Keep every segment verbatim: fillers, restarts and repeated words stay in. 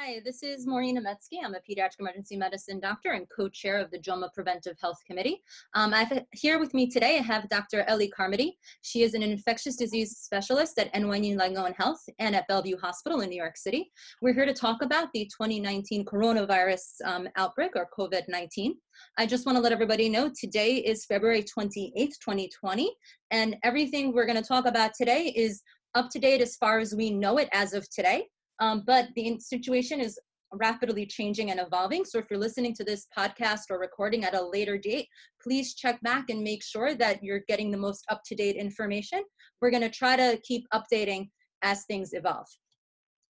Hi, this is Maureen Nemetski. I'm a pediatric emergency medicine doctor and co-chair of the JOWMA Preventive Health Committee. Um, I've, here with me today, I have Doctor Ellie Carmody. She is an infectious disease specialist at N Y U Langone Health and at Bellevue Hospital in New York City. We're here to talk about the twenty nineteen coronavirus um, outbreak, or COVID nineteen. I just want to let everybody know today is February twenty-eighth, twenty twenty, and everything we're going to talk about today is up to date as far as we know it as of today. Um, but the situation is rapidly changing and evolving. So if you're listening to this podcast or recording at a later date, please check back and make sure that you're getting the most up-to-date information. We're going to try to keep updating as things evolve.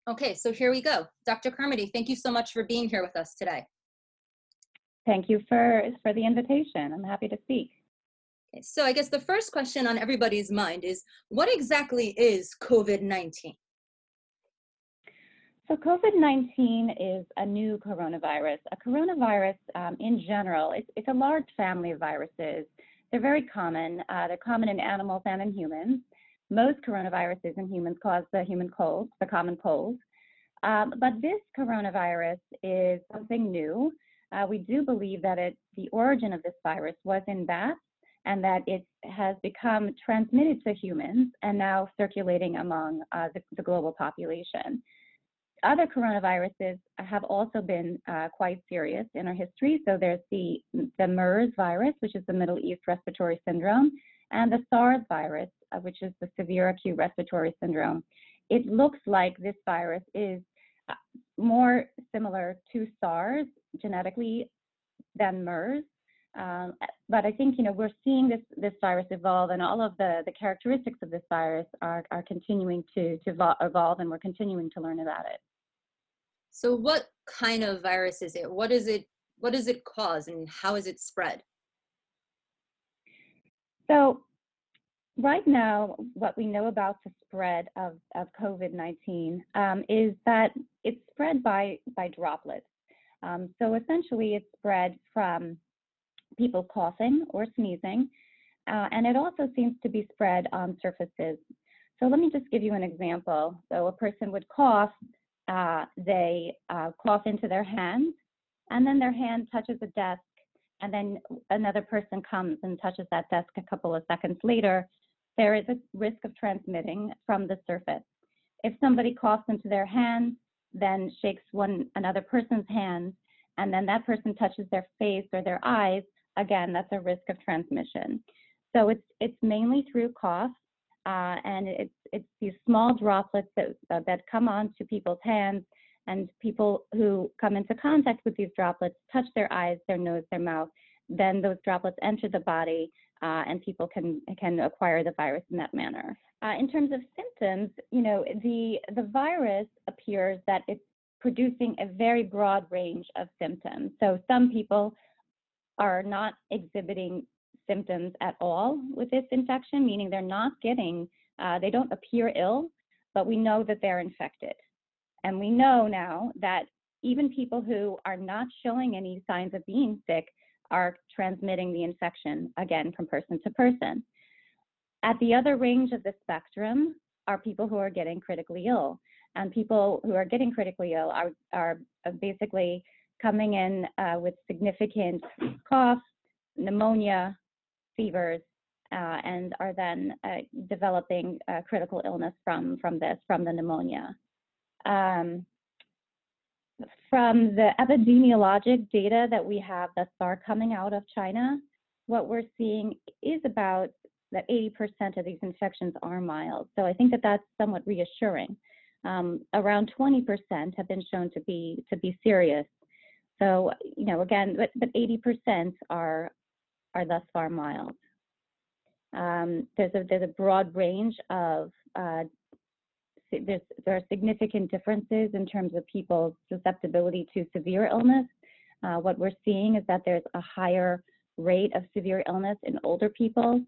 Okay, so here we go. Doctor Carmody, thank you so much for being here with us today. Thank you for, for the invitation. I'm happy to speak. Okay, so I guess the first question on everybody's mind is, what exactly is COVID nineteen? So COVID nineteen is a new coronavirus. A coronavirus, um, in general, it's, it's a large family of viruses. They're very common. Uh, they're common in animals and in humans. Most coronaviruses in humans cause the human cold, the common cold. Um, but this coronavirus is something new. Uh, we do believe that it, the origin of this virus was in bats, and that it has become transmitted to humans and now circulating among uh, the, the global population. Other coronaviruses have also been uh, quite serious in our history. So there's the, the MERS virus, which is the Middle East Respiratory Syndrome, and the SARS virus, uh, which is the Severe Acute Respiratory Syndrome. It looks like this virus is more similar to SARS genetically than MERS. Um, but I think, you know, we're seeing this, this virus evolve, and all of the, the characteristics of this virus are, are continuing to, to evolve, and we're continuing to learn about it. So what kind of virus is it? What is it, what does it cause, and how is it spread? So right now, what we know about the spread of, of COVID nineteen um, is that it's spread by, by droplets. Um, so essentially, it's spread from people coughing or sneezing, uh, and it also seems to be spread on surfaces. So let me just give you an example. So a person would cough. Uh, they uh, cough into their hand, and then their hand touches a desk, and then another person comes and touches that desk a couple of seconds later. There is a risk of transmitting from the surface. If somebody coughs into their hand, then shakes one another person's hand, and then that person touches their face or their eyes, again, that's a risk of transmission. So it's it's mainly through cough, uh, and it's it's these small droplets that uh, that come onto people's hands, and people who come into contact with these droplets touch their eyes, their nose, their mouth. Then those droplets enter the body, uh, and people can can acquire the virus in that manner. Uh, in terms of symptoms, you know, the the virus appears that it's producing a very broad range of symptoms. So some people are not exhibiting symptoms at all with this infection, meaning they're not getting, uh, they don't appear ill, but we know that they're infected. And we know now that even people who are not showing any signs of being sick are transmitting the infection, again, from person to person. At the other range of the spectrum are people who are getting critically ill. And people who are getting critically ill are, are basically coming in uh, with significant cough, pneumonia, fevers, uh, and are then uh, developing uh, critical illness from, from this, from the pneumonia. Um, from the epidemiologic data that we have thus far coming out of China, what we're seeing is about that eighty percent of these infections are mild. So I think that that's somewhat reassuring. Um, around twenty percent have been shown to be to be serious. So, you know, again, but, but eighty percent are are thus far mild. Um, there's a there's a broad range of uh, there's there are significant differences in terms of people's susceptibility to severe illness. Uh, what we're seeing is that there's a higher rate of severe illness in older people,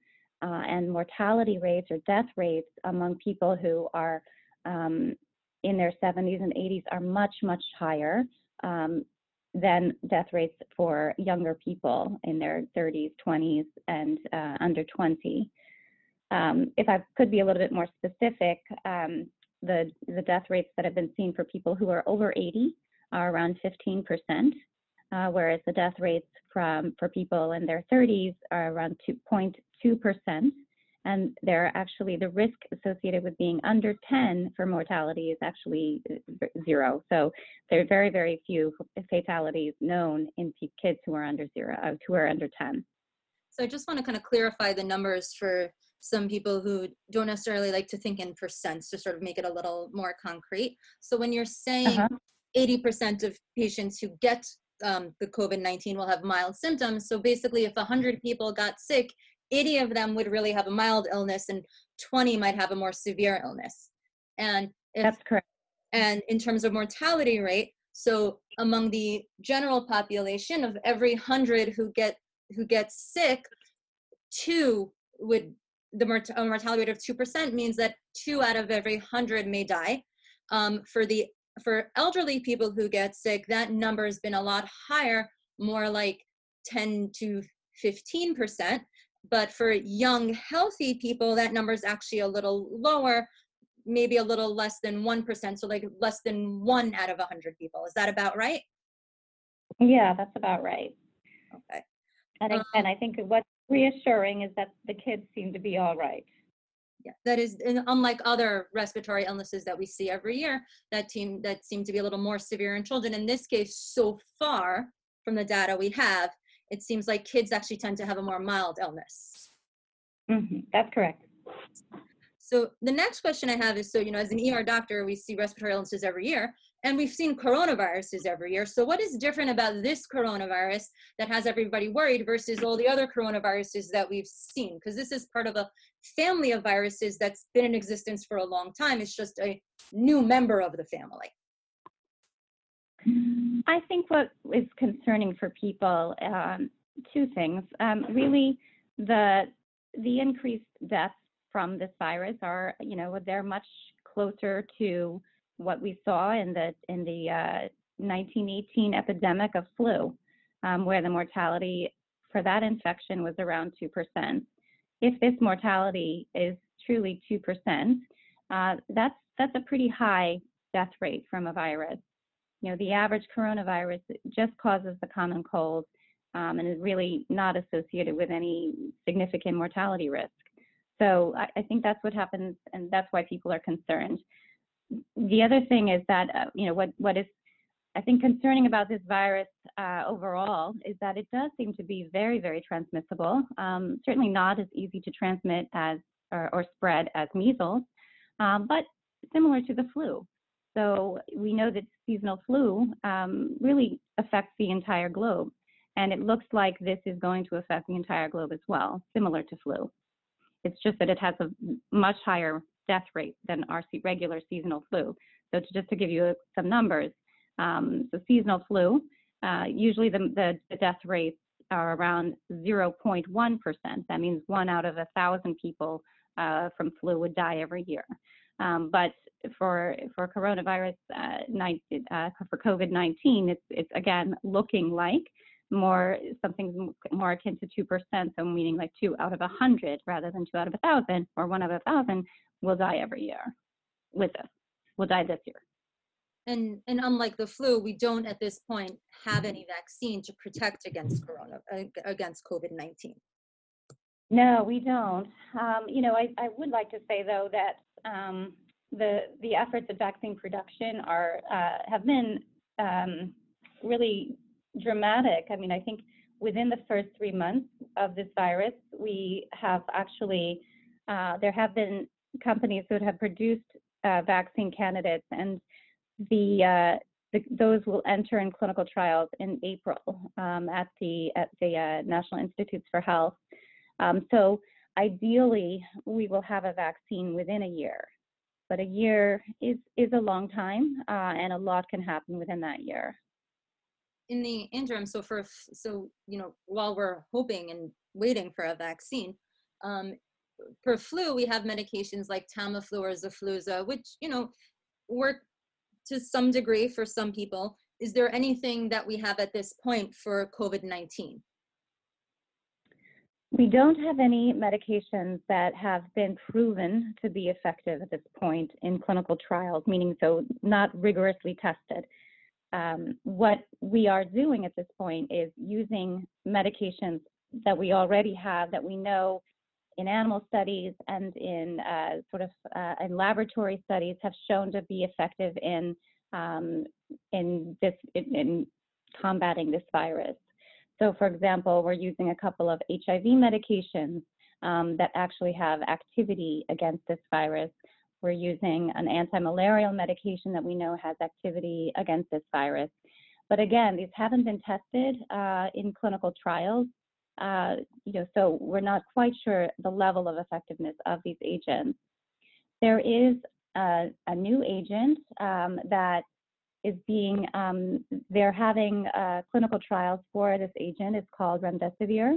uh, and mortality rates or death rates among people who are Um, in their seventies and eighties are much, much higher um, than death rates for younger people in their thirties, twenties, and uh, under twenty. Um, if I could be a little bit more specific, um, the, the death rates that have been seen for people who are over eighty are around fifteen percent, uh, whereas the death rates from for people in their thirties are around two point two percent. And there are actually the risk associated with being under ten for mortality is actually zero. So there are very, very few fatalities known in kids who are under zero, uh, who are under ten. So I just want to kind of clarify the numbers for some people who don't necessarily like to think in percents to sort of make it a little more concrete. So when you're saying eighty percent of patients who get um, the COVID nineteen will have mild symptoms, so basically if one hundred people got sick, eighty of them would really have a mild illness and twenty might have a more severe illness. And if, that's correct. And in terms of mortality rate, so among the general population of every one hundred who get who get sick, two would, the mort- a mortality rate of two percent means that two out of every one hundred may die. Um, for the for elderly people who get sick, that number has been a lot higher, more like ten to fifteen percent. But for young, healthy people, that number is actually a little lower, maybe a little less than one percent, so like less than one out of one hundred people. Is that about right? Yeah, that's about right. Okay. And again, um, I think what's reassuring is that the kids seem to be all right. Yeah, that is, and unlike other respiratory illnesses that we see every year, that team that seem to be a little more severe in children. In this case, so far from the data we have, it seems like kids actually tend to have a more mild illness. Mm-hmm. That's correct. So the next question I have is, so, you know, as an E R doctor, we see respiratory illnesses every year, and we've seen coronaviruses every year. So what is different about this coronavirus that has everybody worried versus all the other coronaviruses that we've seen? Because this is part of a family of viruses that's been in existence for a long time. It's just a new member of the family. I think what is concerning for people, um, two things, um, really the the increased deaths from this virus are, you know, they're much closer to what we saw in the in the uh, nineteen eighteen epidemic of flu, um, where the mortality for that infection was around two percent. If this mortality is truly two percent, uh, that's that's a pretty high death rate from a virus. You know, the average coronavirus just causes the common cold um, and is really not associated with any significant mortality risk. So I, I think that's what happens, and that's why people are concerned. The other thing is that, uh, you know, what, what is, I think, concerning about this virus uh, overall is that it does seem to be very, very transmissible, um, certainly not as easy to transmit as or, or spread as measles, um, but similar to the flu. So we know that seasonal flu um, really affects the entire globe, and it looks like this is going to affect the entire globe as well, similar to flu. It's just that it has a much higher death rate than our regular seasonal flu. So to, just to give you some numbers, um, so seasonal flu, uh, usually the, the, the death rates are around zero point one percent. That means one out of a thousand people uh, from flu would die every year. Um, but for for coronavirus, uh, uh, for COVID nineteen, it's, it's again looking like more something more akin to two percent, so meaning like two out of one hundred rather than two out of one thousand, or one out of one thousand will die every year with us, will die this year. And, and unlike the flu, we don't at this point have any vaccine to protect against corona, against COVID nineteen. No, we don't. Um, you know, I, I would like to say, though, that Um, the the efforts at vaccine production are uh, have been um, really dramatic. I mean, I think within the first three months of this virus, we have actually uh, there have been companies that have produced uh, vaccine candidates, and the, uh, the those will enter in clinical trials in April um, at the at the uh, National Institutes for Health. Um, so. Ideally, we will have a vaccine within a year, but a year is, is a long time, uh, and a lot can happen within that year. In the interim, so for so you know, while we're hoping and waiting for a vaccine, um, for flu, we have medications like Tamiflu or Zafluza, which you know work to some degree for some people. Is there anything that we have at this point for COVID nineteen? We don't have any medications that have been proven to be effective at this point in clinical trials, meaning so not rigorously tested. um, what we are doing at this point is using medications that we already have, that we know in animal studies and in uh, sort of uh, in laboratory studies have shown to be effective in um, in this in, in combating this virus. So, for example, we're using a couple of H I V medications um, that actually have activity against this virus. We're using an anti-malarial medication that we know has activity against this virus. But again, these haven't been tested uh, in clinical trials. Uh, you know, so we're not quite sure the level of effectiveness of these agents. There is a, a new agent um, that is being, um, they're having uh, clinical trials for this agent. It's called Remdesivir,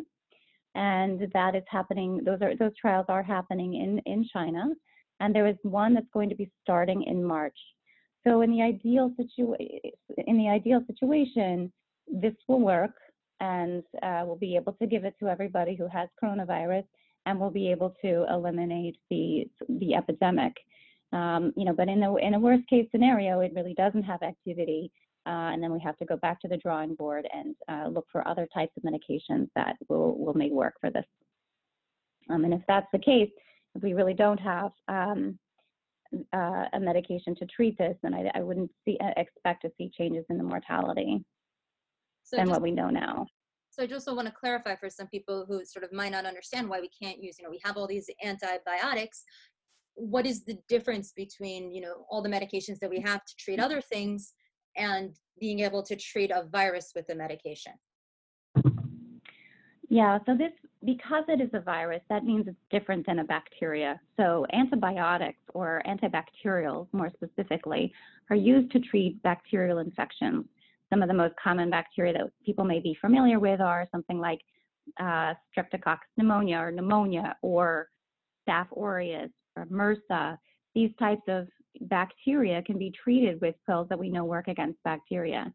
and that is happening, those are those trials are happening in, in China, and there is one that's going to be starting in March. So in the ideal situa in the ideal situation, this will work, and uh, we'll be able to give it to everybody who has coronavirus, and we'll be able to eliminate the, the epidemic. Um, you know, but in a, in a worst case scenario, it really doesn't have activity, uh, and then we have to go back to the drawing board and uh, look for other types of medications that will, will make work for this. Um, and if that's the case, if we really don't have um, uh, a medication to treat this, then I, I wouldn't see, expect to see changes in the mortality so than just, what we know now. So I just want to clarify for some people who sort of might not understand why we can't use, you know, we have all these antibiotics. What is the difference between, you know, all the medications that we have to treat other things and being able to treat a virus with a medication? Yeah, so this, because it is a virus, that means it's different than a bacteria. So antibiotics, or antibacterials more specifically, are used to treat bacterial infections. Some of the most common bacteria that people may be familiar with are something like uh, Streptococcus pneumoniae or pneumonia or Staph aureus, or M R S A. These types of bacteria can be treated with pills that we know work against bacteria.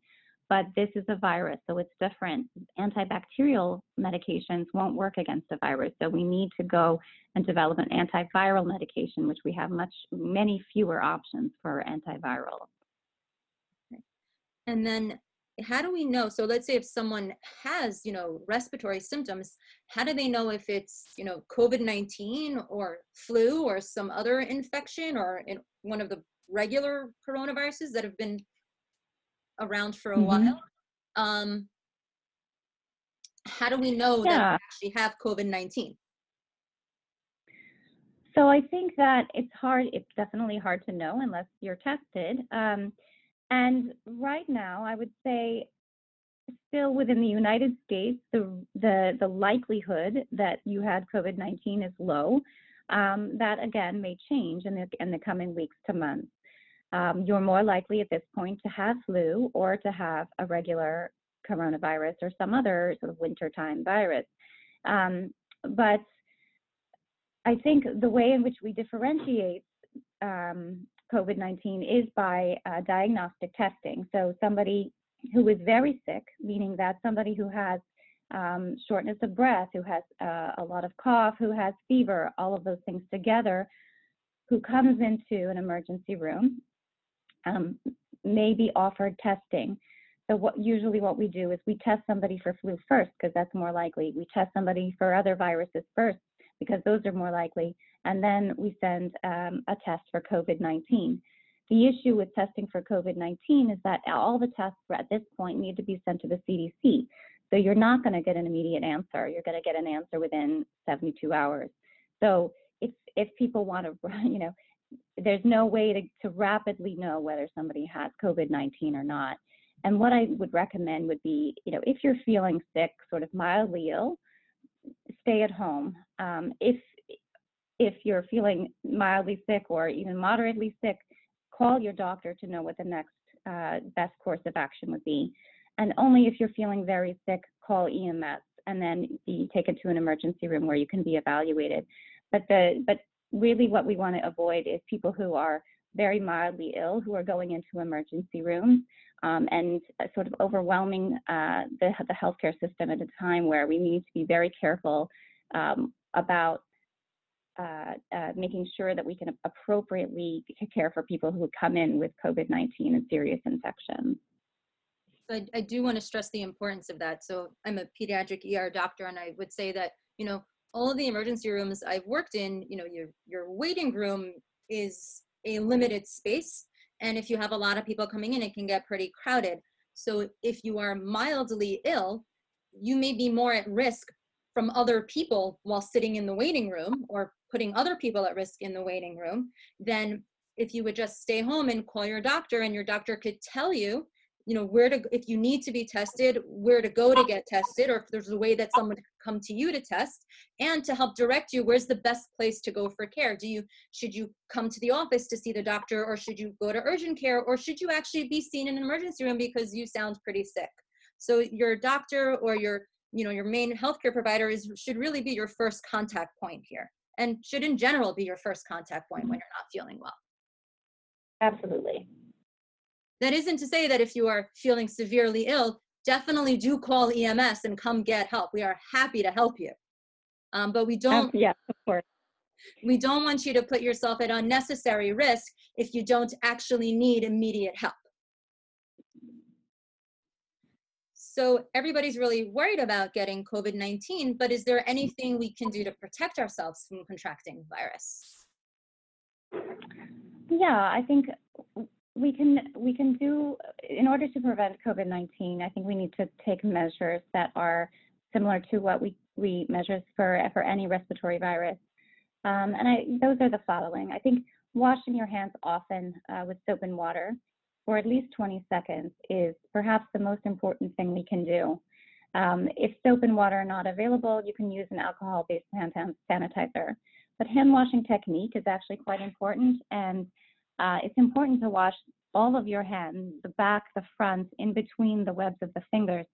But this is a virus, so it's different. Antibacterial medications won't work against a virus, so we need to go and develop an antiviral medication, which we have much, many fewer options for antivirals. And then how do we know? So let's say if someone has, you know, respiratory symptoms, how do they know if it's, you know, COVID nineteen or flu or some other infection or in one of the regular coronaviruses that have been around for a mm-hmm. while? Um, how do we know yeah. that we actually have COVID nineteen? So I think that it's hard, it's definitely hard to know unless you're tested. Um, And right now, I would say, still within the United States, the the, the likelihood that you had COVID nineteen is low. Um, that again may change in the in the coming weeks to months. Um, you're more likely at this point to have flu or to have a regular coronavirus or some other sort of wintertime virus. Um, but I think the way in which we differentiate um, COVID nineteen is by uh, diagnostic testing. So somebody who is very sick, meaning that somebody who has um, shortness of breath, who has uh, a lot of cough, who has fever, all of those things together, who comes into an emergency room, um, may be offered testing. So what usually what we do is we test somebody for flu first, because that's more likely. We test somebody for other viruses first, because those are more likely, and then we send um, a test for COVID nineteen. The issue with testing for COVID nineteen is that all the tests at this point need to be sent to the C D C. So you're not going to get an immediate answer. You're going to get an answer within seventy-two hours. So if, if people want to, you know, there's no way to, to rapidly know whether somebody has COVID nineteen or not. And what I would recommend would be, you know, if you're feeling sick, sort of mildly ill, stay at home. Um, if if you're feeling mildly sick or even moderately sick, call your doctor to know what the next uh, best course of action would be. And only if you're feeling very sick, call E M S and then be taken to an emergency room where you can be evaluated. But the but really what we want to avoid is people who are very mildly ill, who are going into emergency rooms um, and sort of overwhelming uh, the, the healthcare system at a time where we need to be very careful um, about uh, uh, making sure that we can appropriately care for people who come in with COVID nineteen and serious infections. I, I do want to stress the importance of that. So I'm a pediatric E R doctor, and I would say that, you know, all of the emergency rooms I've worked in, you know, your, your waiting room is a limited space. And if you have a lot of people coming in, it can get pretty crowded. So if you are mildly ill, you may be more at risk from other people while sitting in the waiting room or putting other people at risk in the waiting room than if you would just stay home and call your doctor, and your doctor could tell you, you know, where to, if you need to be tested, where to go to get tested, or if there's a way that someone could come to you to test, and to help direct you, where's the best place to go for care? Do you, should you come to the office to see the doctor, or should you go to urgent care, or should you actually be seen in an emergency room because you sound pretty sick? So your doctor or your, you know, your main healthcare provider is, should really be your first contact point here, and should in general be your first contact point when you're not feeling well. Absolutely. That isn't to say that if you are feeling severely ill, definitely do call E M S and come get help. We are happy to help you. Um, but we don't, um, yeah, of course. We don't want you to put yourself at unnecessary risk if you don't actually need immediate help. So everybody's really worried about getting COVID nineteen, but is there anything we can do to protect ourselves from contracting virus? Yeah, I think we can, we can do, in order to prevent COVID nineteen, I think we need to take measures that are similar to what we, we measures for, for any respiratory virus. Um, and I, those are the following. I think washing your hands often uh, with soap and water for at least twenty seconds is perhaps the most important thing we can do. Um, if soap and water are not available, you can use an alcohol-based hand sanitizer. But hand washing technique is actually quite important, and Uh, it's important to wash all of your hands, the back, the front, in between the webs of the fingers.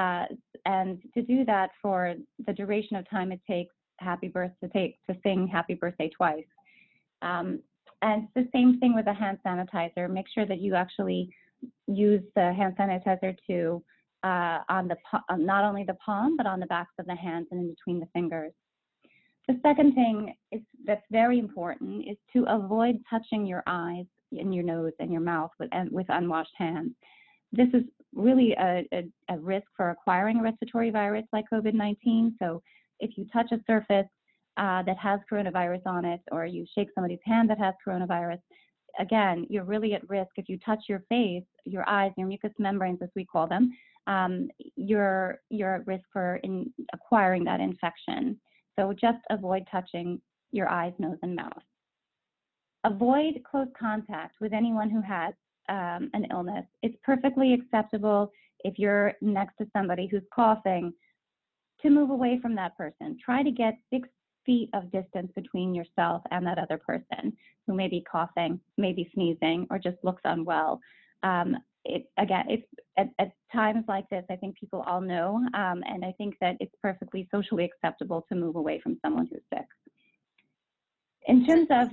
Uh, and to do that for the duration of time it takes happy birth to, take, to sing happy birthday twice. Um, and the same thing with a hand sanitizer. Make sure that you actually use the hand sanitizer to, uh, on the, not only the palm, but on the backs of the hands and in between the fingers. The second thing is, that's very important, is to avoid touching your eyes and your nose and your mouth with, with unwashed hands. This is really a, a, a risk for acquiring a respiratory virus like COVID nineteen. So if you touch a surface uh, that has coronavirus on it, or you shake somebody's hand that has coronavirus, again, you're really at risk. If you touch your face, your eyes, your mucous membranes, as we call them, um, you're, you're at risk for in acquiring that infection. So just avoid touching your eyes, nose, and mouth. Avoid close contact with anyone who has um, an illness. It's perfectly acceptable if you're next to somebody who's coughing to move away from that person. Try to get six feet of distance between yourself and that other person who may be coughing, maybe sneezing, or just looks unwell. Um, It, again, it's, at, at times like this, I think people all know, um, and I think that it's perfectly socially acceptable to move away from someone who's sick. In terms of...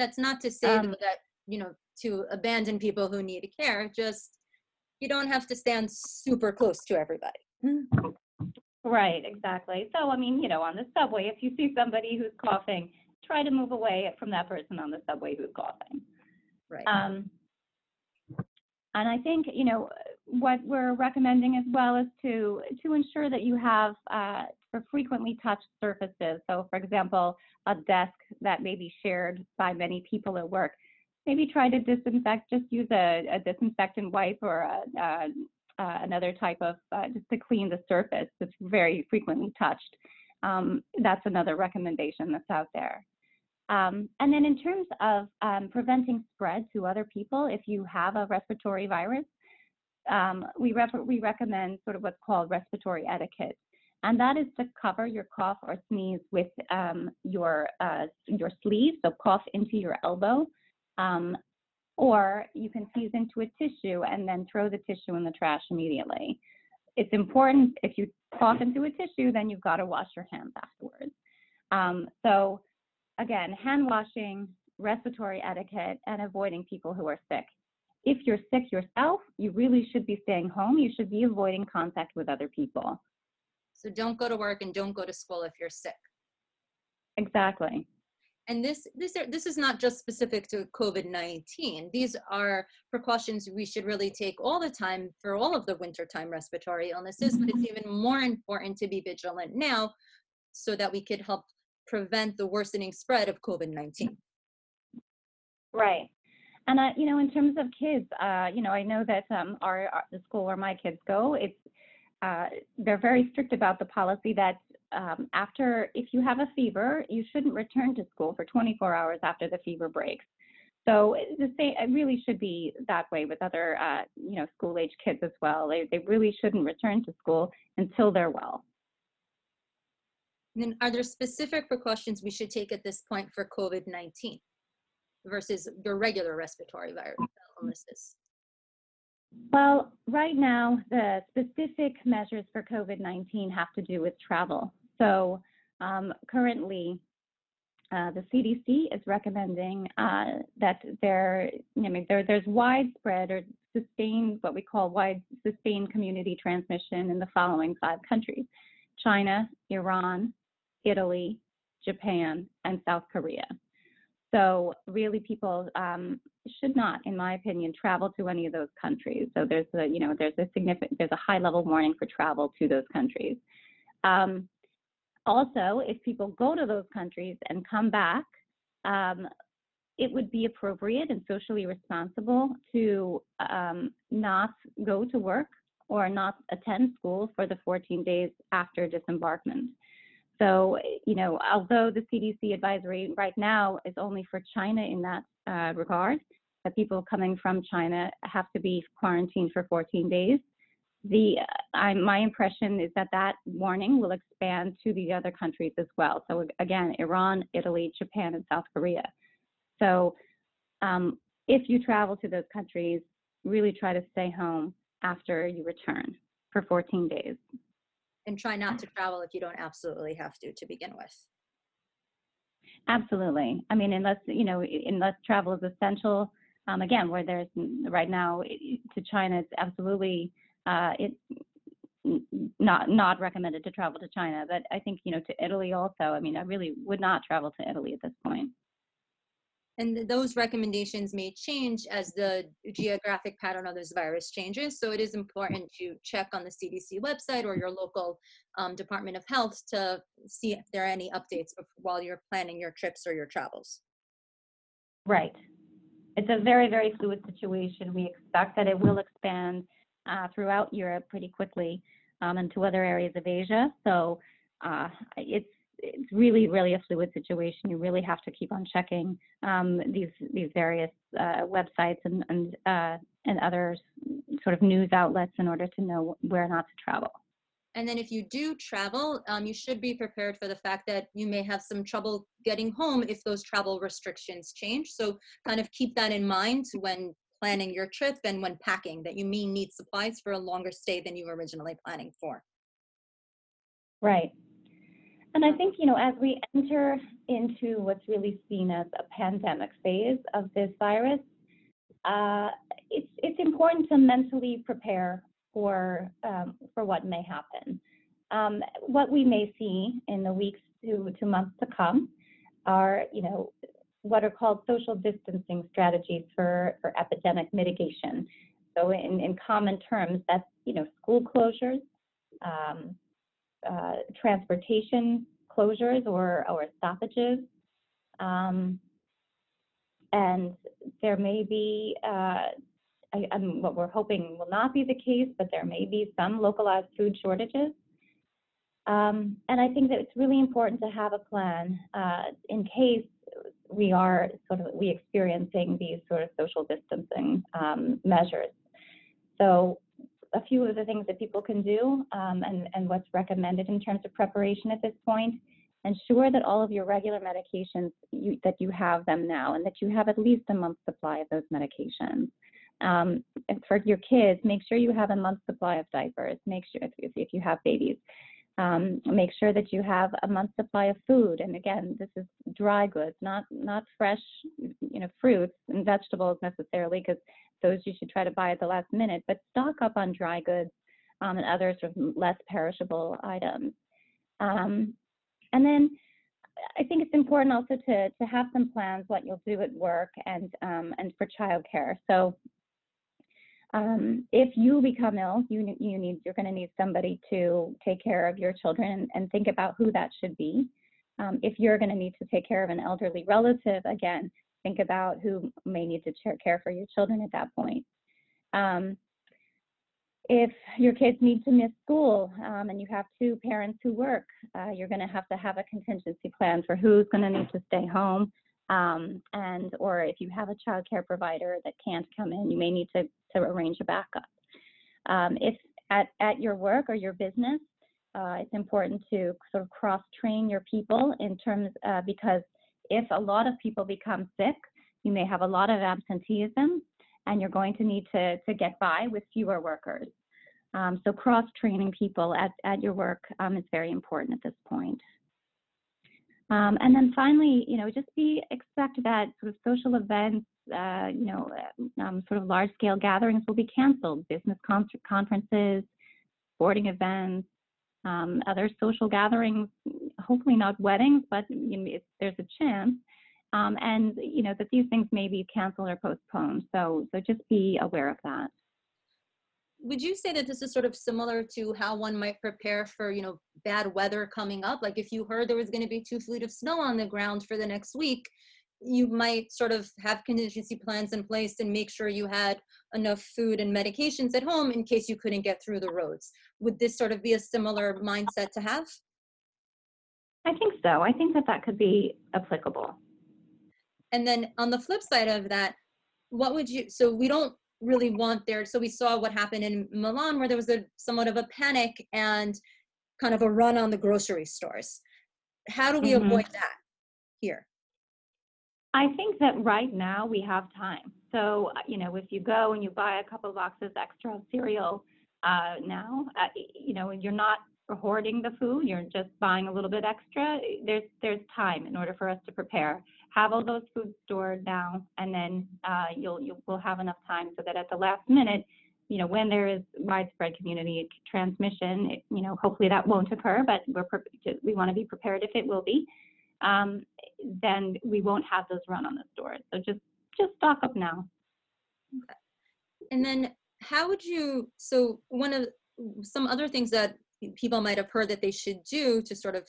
That's not to say um, that, you know, to abandon people who need care, just you don't have to stand super close to everybody. Right, exactly. So, I mean, you know, on the subway, if you see somebody who's coughing, try to move away from that person on the subway who's coughing. Right. Um, And I think, you know, what we're recommending as well is to, to ensure that you have uh, for frequently touched surfaces. So, for example, a desk that may be shared by many people at work, maybe try to disinfect, just use a, a disinfectant wipe or a, a, a, another type of, uh, just to clean the surface that's very frequently touched. Um, that's another recommendation that's out there. Um, and then in terms of um, preventing spread to other people, if you have a respiratory virus, um, we, rep we recommend sort of what's called respiratory etiquette. And that is to cover your cough or sneeze with um, your, uh, your sleeve, so cough into your elbow, um, or you can sneeze into a tissue and then throw the tissue in the trash immediately. It's important, if you cough into a tissue, then you've got to wash your hands afterwards. Um, so. Again, hand washing, respiratory etiquette, and avoiding people who are sick. If you're sick yourself, you really should be staying home. You should be avoiding contact with other people. So don't go to work and don't go to school if you're sick. Exactly. And this, this, are, this is not just specific to COVID nineteen. These are precautions we should really take all the time for all of the wintertime respiratory illnesses, but it's even more important to be vigilant now so that we could help prevent the worsening spread of COVID nineteen. Right. And, uh, you know, in terms of kids, uh, you know, I know that um, our, our, the school where my kids go, it's, uh, they're very strict about the policy that um, after, if you have a fever, you shouldn't return to school for twenty-four hours after the fever breaks. So the same, it really should be that way with other, uh, you know, school-age kids as well. They, they really shouldn't return to school until they're well. And then are there specific precautions we should take at this point for COVID nineteen? Versus your regular respiratory virus illnesses? Well, right now, the specific measures for COVID nineteen have to do with travel. So um, currently, uh, the C D C is recommending uh, that there, I mean, there, there's widespread or sustained, what we call wide sustained community transmission in the following five countries: China, Iran, Italy, Japan, and South Korea. So really people um, should not, in my opinion, travel to any of those countries. So there's a, you know, there's a significant, there's a high level warning for travel to those countries. Um, also, if people go to those countries and come back, um, it would be appropriate and socially responsible to um, not go to work or not attend school for the fourteen days after disembarkment. So, you know, although the C D C advisory right now is only for China in that uh, regard, that people coming from China have to be quarantined for fourteen days, the, uh, I, my impression is that that warning will expand to the other countries as well. So again, Iran, Italy, Japan, and South Korea. So um, if you travel to those countries, really try to stay home after you return for fourteen days. And try not to travel if you don't absolutely have to to begin with. Absolutely. I mean, unless, you know, unless travel is essential, um, again, where there's right now to China, it's absolutely uh, it, not not recommended to travel to China. But I think, you know, to Italy also, I mean, I really would not travel to Italy at this point. And those recommendations may change as the geographic pattern of this virus changes. So it is important to check on the C D C website or your local um, Department of Health to see if there are any updates while you're planning your trips or your travels. Right. It's a very, very fluid situation. We expect that it will expand uh, throughout Europe pretty quickly um, and to other areas of Asia. So uh, it's It's really, really a fluid situation. You really have to keep on checking um, these these various uh, websites and and uh, and other sort of news outlets in order to know where not to travel. And then, if you do travel, um, you should be prepared for the fact that you may have some trouble getting home if those travel restrictions change. So, kind of keep that in mind when planning your trip and when packing, that you may need supplies for a longer stay than you were originally planning for. Right. And I think, you know, as we enter into what's really seen as a pandemic phase of this virus, uh, it's, it's important to mentally prepare for, um, for what may happen. Um, what we may see in the weeks to, to months to come are, you know, what are called social distancing strategies for, for epidemic mitigation. So in, in common terms, that's, you know, school closures, um, Uh, transportation closures or, or stoppages. Um, and there may be, uh, I, I'm, what we're hoping will not be the case, but there may be some localized food shortages. Um, and I think that it's really important to have a plan uh, in case we are sort of, we experiencing these sort of social distancing um, measures. So a few of the things that people can do um, and, and what's recommended in terms of preparation at this point: ensure that all of your regular medications, you, that you have them now and that you have at least a month's supply of those medications. Um, and for your kids, make sure you have a month's supply of diapers. Make sure, if, if you have babies, um, make sure that you have a month's supply of food. And again, this is dry goods, not, not fresh, you know, fruits and vegetables necessarily, because those you should try to buy at the last minute, but stock up on dry goods um, and other sort of less perishable items. Um, and then I think it's important also to, to have some plans what you'll do at work and, um, and for childcare. So um, if you become ill, you, you need, you're going to need somebody to take care of your children, and think about who that should be. Um, if you're going to need to take care of an elderly relative, again, think about who may need to care for your children at that point. Um, If your kids need to miss school um, and you have two parents who work, uh, you're going to have to have a contingency plan for who's going to need to stay home. Um, and or if you have a child care provider that can't come in, you may need to, to arrange a backup. Um, if at, at your work or your business, uh, it's important to sort of cross-train your people in terms uh, because if a lot of people become sick, you may have a lot of absenteeism, and you're going to need to, to get by with fewer workers. Um, so cross-training people at, at your work um, is very important at this point. Um, and then finally, you know, just be expect that sort of social events, uh, you know, um, sort of large-scale gatherings will be canceled. Business con conferences, sporting events, um, other social gatherings, hopefully not weddings, but you know, if there's a chance. Um, and, you know, that these things may be canceled or postponed. So, so just be aware of that. Would you say that this is sort of similar to how one might prepare for, you know, bad weather coming up? Like if you heard there was going to be two feet of snow on the ground for the next week, you might sort of have contingency plans in place and make sure you had enough food and medications at home in case you couldn't get through the roads. Would this sort of be a similar mindset to have? I think so. I think that that could be applicable. And then on the flip side of that, what would you, so we don't really want there, so we saw what happened in Milan where there was a somewhat of a panic and kind of a run on the grocery stores. How do we mm-hmm. avoid that here? I think that right now we have time. So, you know, if you go and you buy a couple boxes extra of cereal uh, now, uh, you know, you're not hoarding the food, you're just buying a little bit extra. There's there's time in order for us to prepare. Have all those foods stored now, and then uh, you'll you will have enough time so that at the last minute, you know, when there is widespread community transmission, it, you know, hopefully that won't occur, but we're we want to be prepared if it will be. Um, then we won't have those run on the stores. So just just stock up now. Okay. And then how would you? So one of some other things that people might have heard that they should do to sort of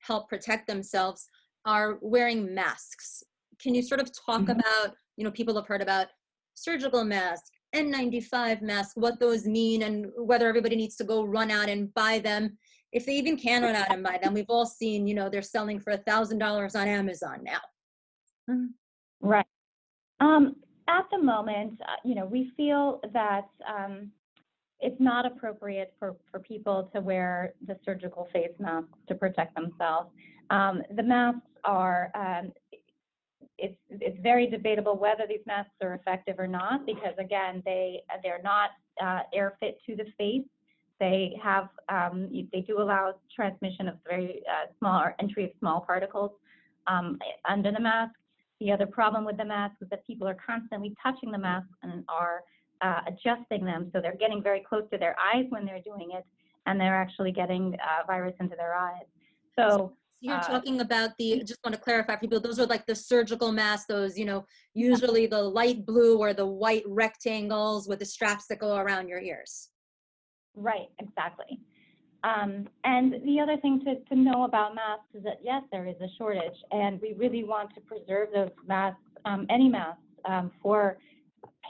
help protect themselves are wearing masks. Can you sort of talk mm-hmm. about, you know, people have heard about surgical masks, N ninety-five masks, what those mean, and whether everybody needs to go run out and buy them, if they even can run out and buy them. We've all seen, you know, they're selling for a thousand dollars on Amazon now. Right. Um, at the moment, uh, you know, we feel that um, it's not appropriate for, for people to wear the surgical face masks to protect themselves. Um, the masks are, um, it's, it's very debatable whether these masks are effective or not, because again, they, they're not uh, air fit to the face. They have, um, they do allow transmission of very uh, small or entry of small particles um, under the mask. The other problem with the mask is that people are constantly touching the mask and are Uh, adjusting them, so they're getting very close to their eyes when they're doing it, and they're actually getting uh, virus into their eyes. So, so you're uh, talking about the, just want to clarify for people, those are like the surgical masks, those, you know, usually the light blue or the white rectangles with the straps that go around your ears. Right, exactly. Um, and the other thing to, to know about masks is that, yes, there is a shortage, and we really want to preserve those masks, um, any masks, um, for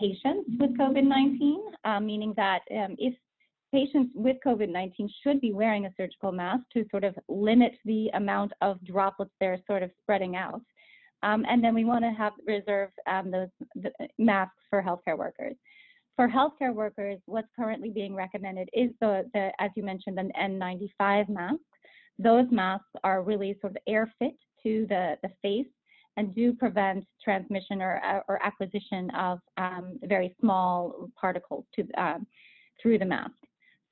patients with COVID nineteen, uh, meaning that um, if patients with COVID nineteen should be wearing a surgical mask to sort of limit the amount of droplets they're sort of spreading out. Um, and then we want to have reserve um, those the masks for healthcare workers. For healthcare workers, what's currently being recommended is the, the as you mentioned, an N ninety-five mask. Those masks are really sort of air fit to the, the face, and do prevent transmission or, or acquisition of um, very small particles to, um, through the mask.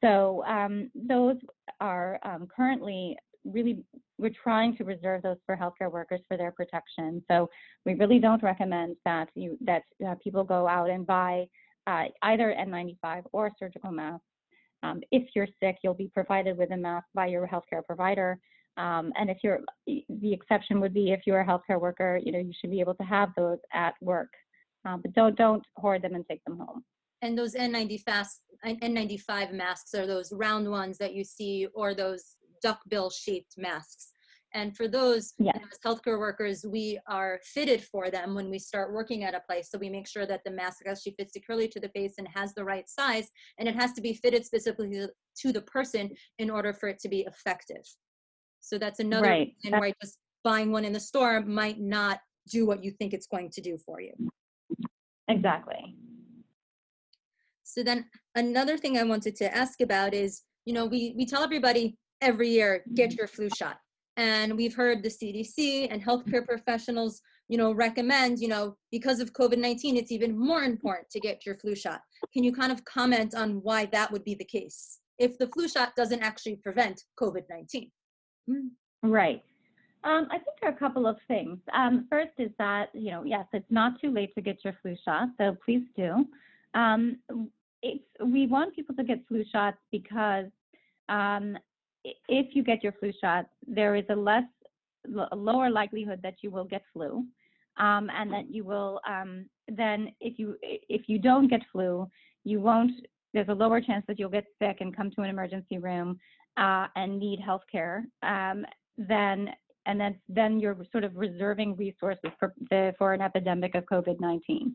So um, those are um, currently really, we're trying to reserve those for healthcare workers for their protection. So we really don't recommend that, you, that uh, people go out and buy uh, either N ninety-five or surgical masks. Um, if you're sick, you'll be provided with a mask by your healthcare provider. Um, and if you're, the exception would be if you're a healthcare worker, you know, you should be able to have those at work, um, but don't don't hoard them and take them home. And those N ninety-five masks are those round ones that you see, or those duckbill shaped masks. And for those, yes, you know, as healthcare workers, we are fitted for them when we start working at a place. So we make sure that the mask actually fits securely to the face and has the right size, and it has to be fitted specifically to the person in order for it to be effective. So that's another right. reason why just buying one in the store might not do what you think it's going to do for you. Exactly. So then another thing I wanted to ask about is, you know, we, we tell everybody every year, get your flu shot. And we've heard the C D C and healthcare professionals, you know, recommend, you know, because of COVID nineteen, it's even more important to get your flu shot. Can you kind of comment on why that would be the case if the flu shot doesn't actually prevent COVID nineteen? Right. Um, I think there are a couple of things. Um, first is that, you know, yes, it's not too late to get your flu shot, so please do. Um, it's, we want people to get flu shots because um, if you get your flu shot, there is a less a lower likelihood that you will get flu, um, and that you will um, then if you if you don't get flu, you won't. There's a lower chance that you'll get sick and come to an emergency room Uh, and need healthcare, um, then and then then you're sort of reserving resources for the, for an epidemic of COVID nineteen.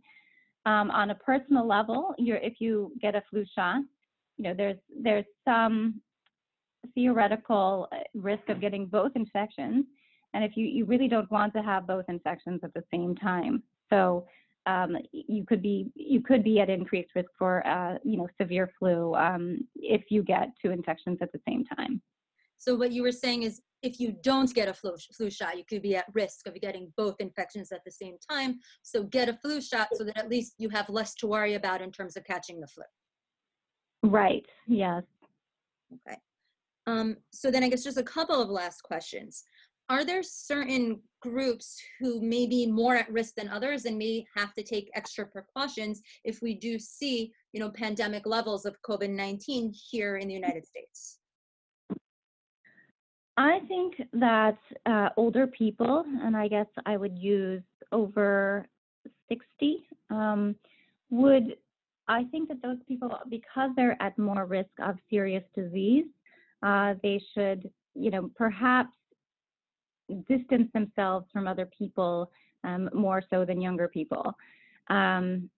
Um, on a personal level, you're, if you get a flu shot, you know there's there's some theoretical risk of getting both infections, and if you you really don't want to have both infections at the same time, so um, you could be you could be at increased risk for uh, you know severe flu um, if you get two infections at the same time. So what you were saying is, if you don't get a flu flu shot, you could be at risk of getting both infections at the same time. So get a flu shot so that at least you have less to worry about in terms of catching the flu. Right. Yes. Okay. Um, so then I guess just a couple of last questions. Are there certain groups who may be more at risk than others and may have to take extra precautions if we do see, you know, pandemic levels of COVID nineteen here in the United States? I think that uh, older people, and I guess I would use over sixty, um, would, I think that those people, because they're at more risk of serious disease, uh, they should, you know, perhaps distance themselves from other people um, more so than younger people. Um,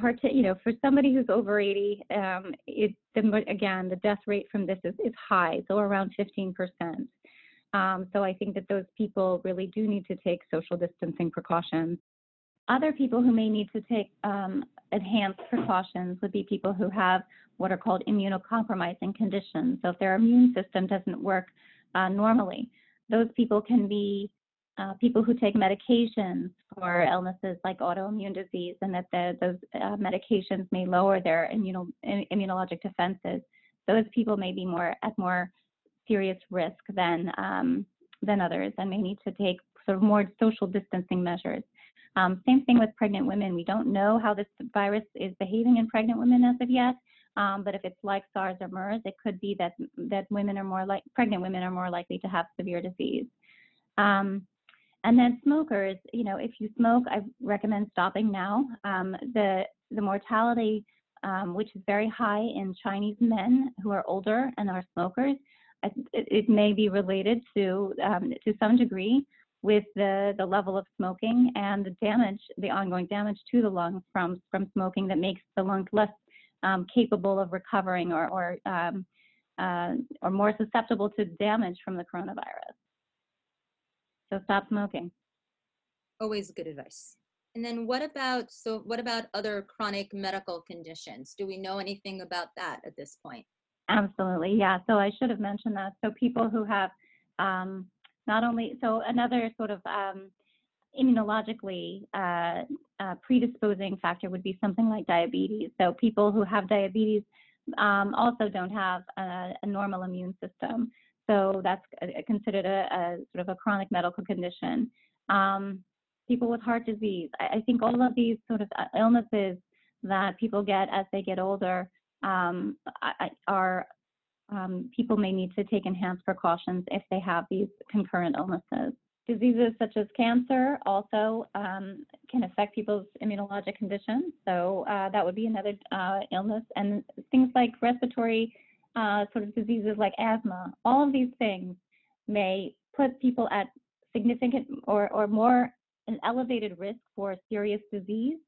part, you know, for somebody who's over eighty, um, it, the, again, the death rate from this is, is high, so around fifteen percent. Um, so I think that those people really do need to take social distancing precautions. Other people who may need to take um, enhanced precautions would be people who have what are called immunocompromising conditions. So if their immune system doesn't work uh, normally, those people can be uh, people who take medications for illnesses like autoimmune disease, and that the, those uh, medications may lower their immuno, immunologic defenses. Those people may be more at more serious risk than, um, than others, and may need to take sort of more social distancing measures. Um, same thing with pregnant women. We don't know how this virus is behaving in pregnant women as of yet. Um, but if it's like SARS or MERS, it could be that that women are more like pregnant women are more likely to have severe disease. Um, and then smokers, you know, if you smoke, I recommend stopping now. Um, the the mortality, um, which is very high in Chinese men who are older and are smokers, it, it may be related to um, to some degree with the the level of smoking and the damage, the ongoing damage to the lung from from smoking that makes the lung less Um, capable of recovering or or, um, uh, or more susceptible to damage from the coronavirus. So stop smoking. Always good advice. And then what about, so what about other chronic medical conditions? Do we know anything about that at this point? Absolutely, yeah. So I should have mentioned that. So people who have um, not only, so another sort of um, immunologically uh, uh, predisposing factor would be something like diabetes. So people who have diabetes um, also don't have a, a normal immune system. So that's a, considered a, a sort of a chronic medical condition. Um, people with heart disease. I, I think all of these sort of illnesses that people get as they get older um, are um, people may need to take enhanced precautions if they have these concurrent illnesses. Diseases such as cancer also um, can affect people's immunologic conditions, so uh, that would be another uh, illness. And things like respiratory uh, sort of diseases like asthma, all of these things may put people at significant or, or more an elevated risk for serious disease,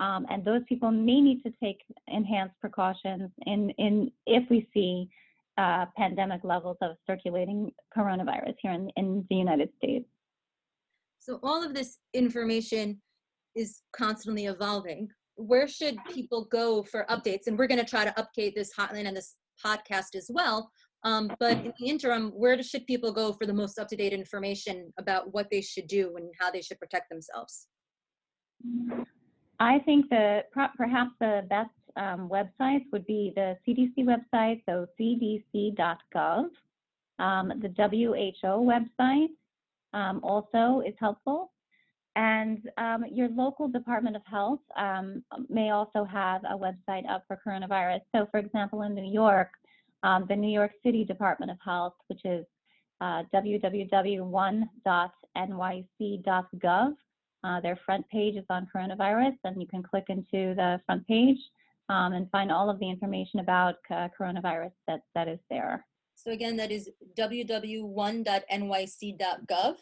um, and those people may need to take enhanced precautions in, in if we see uh, pandemic levels of circulating coronavirus here in, in the United States. So all of this information is constantly evolving. Where should people go for updates? And we're going to try to update this hotline and this podcast as well. Um, but in the interim, where should people go for the most up-to-date information about what they should do and how they should protect themselves? I think that perhaps the best um, websites would be the C D C website, so C D C dot gov. Um, the W H O website um, also is helpful. And um, your local Department of Health um, may also have a website up for coronavirus. So, for example, in New York, Um, the New York City Department of Health, which is uh, w w w dot one dot n y c dot gov. Uh, their front page is on coronavirus, and you can click into the front page um, and find all of the information about uh, coronavirus that, that is there. So again, that is w w w dot one dot n y c dot gov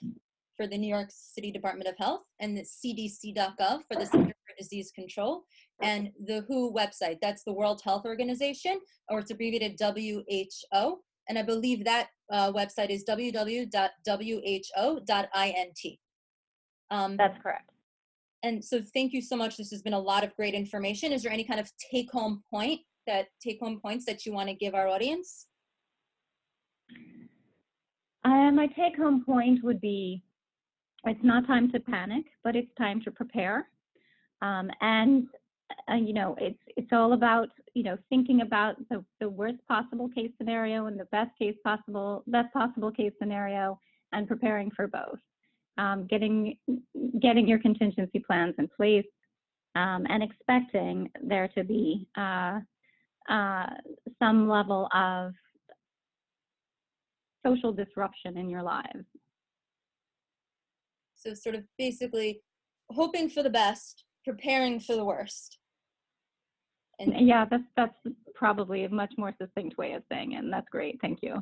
for the New York City Department of Health, and the C D C dot gov for the Center for Disease Control. And the W H O website, that's the World Health Organization, or it's abbreviated W H O. And I believe that uh, website is w w w dot w h o dot int. Um, that's correct. And so thank you so much. This has been a lot of great information. Is there any kind of take-home point that take-home points that you want to give our audience? Uh, my take-home point would be, it's not time to panic, but it's time to prepare. Um, and Uh, you know, it's it's all about, you know, thinking about the, the worst possible case scenario and the best case possible, best possible case scenario, and preparing for both. Um, getting getting your contingency plans in place um, and expecting there to be uh, uh, some level of social disruption in your lives. So sort of basically hoping for the best, preparing for the worst. And yeah, that's that's probably a much more succinct way of saying it, and that's great. Thank you.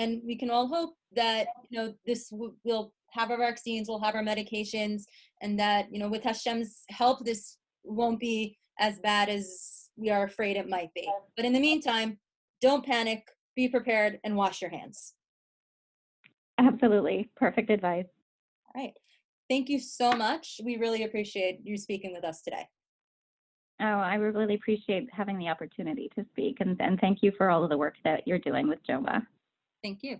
And we can all hope that, you know, this w we'll have our vaccines, we'll have our medications, and that, you know, with Hashem's help, this won't be as bad as we are afraid it might be. But in the meantime, don't panic, be prepared, and wash your hands. Absolutely. Perfect advice. All right. Thank you so much. We really appreciate you speaking with us today. Oh, I really appreciate having the opportunity to speak, and, and thank you for all of the work that you're doing with JOWMA. Thank you.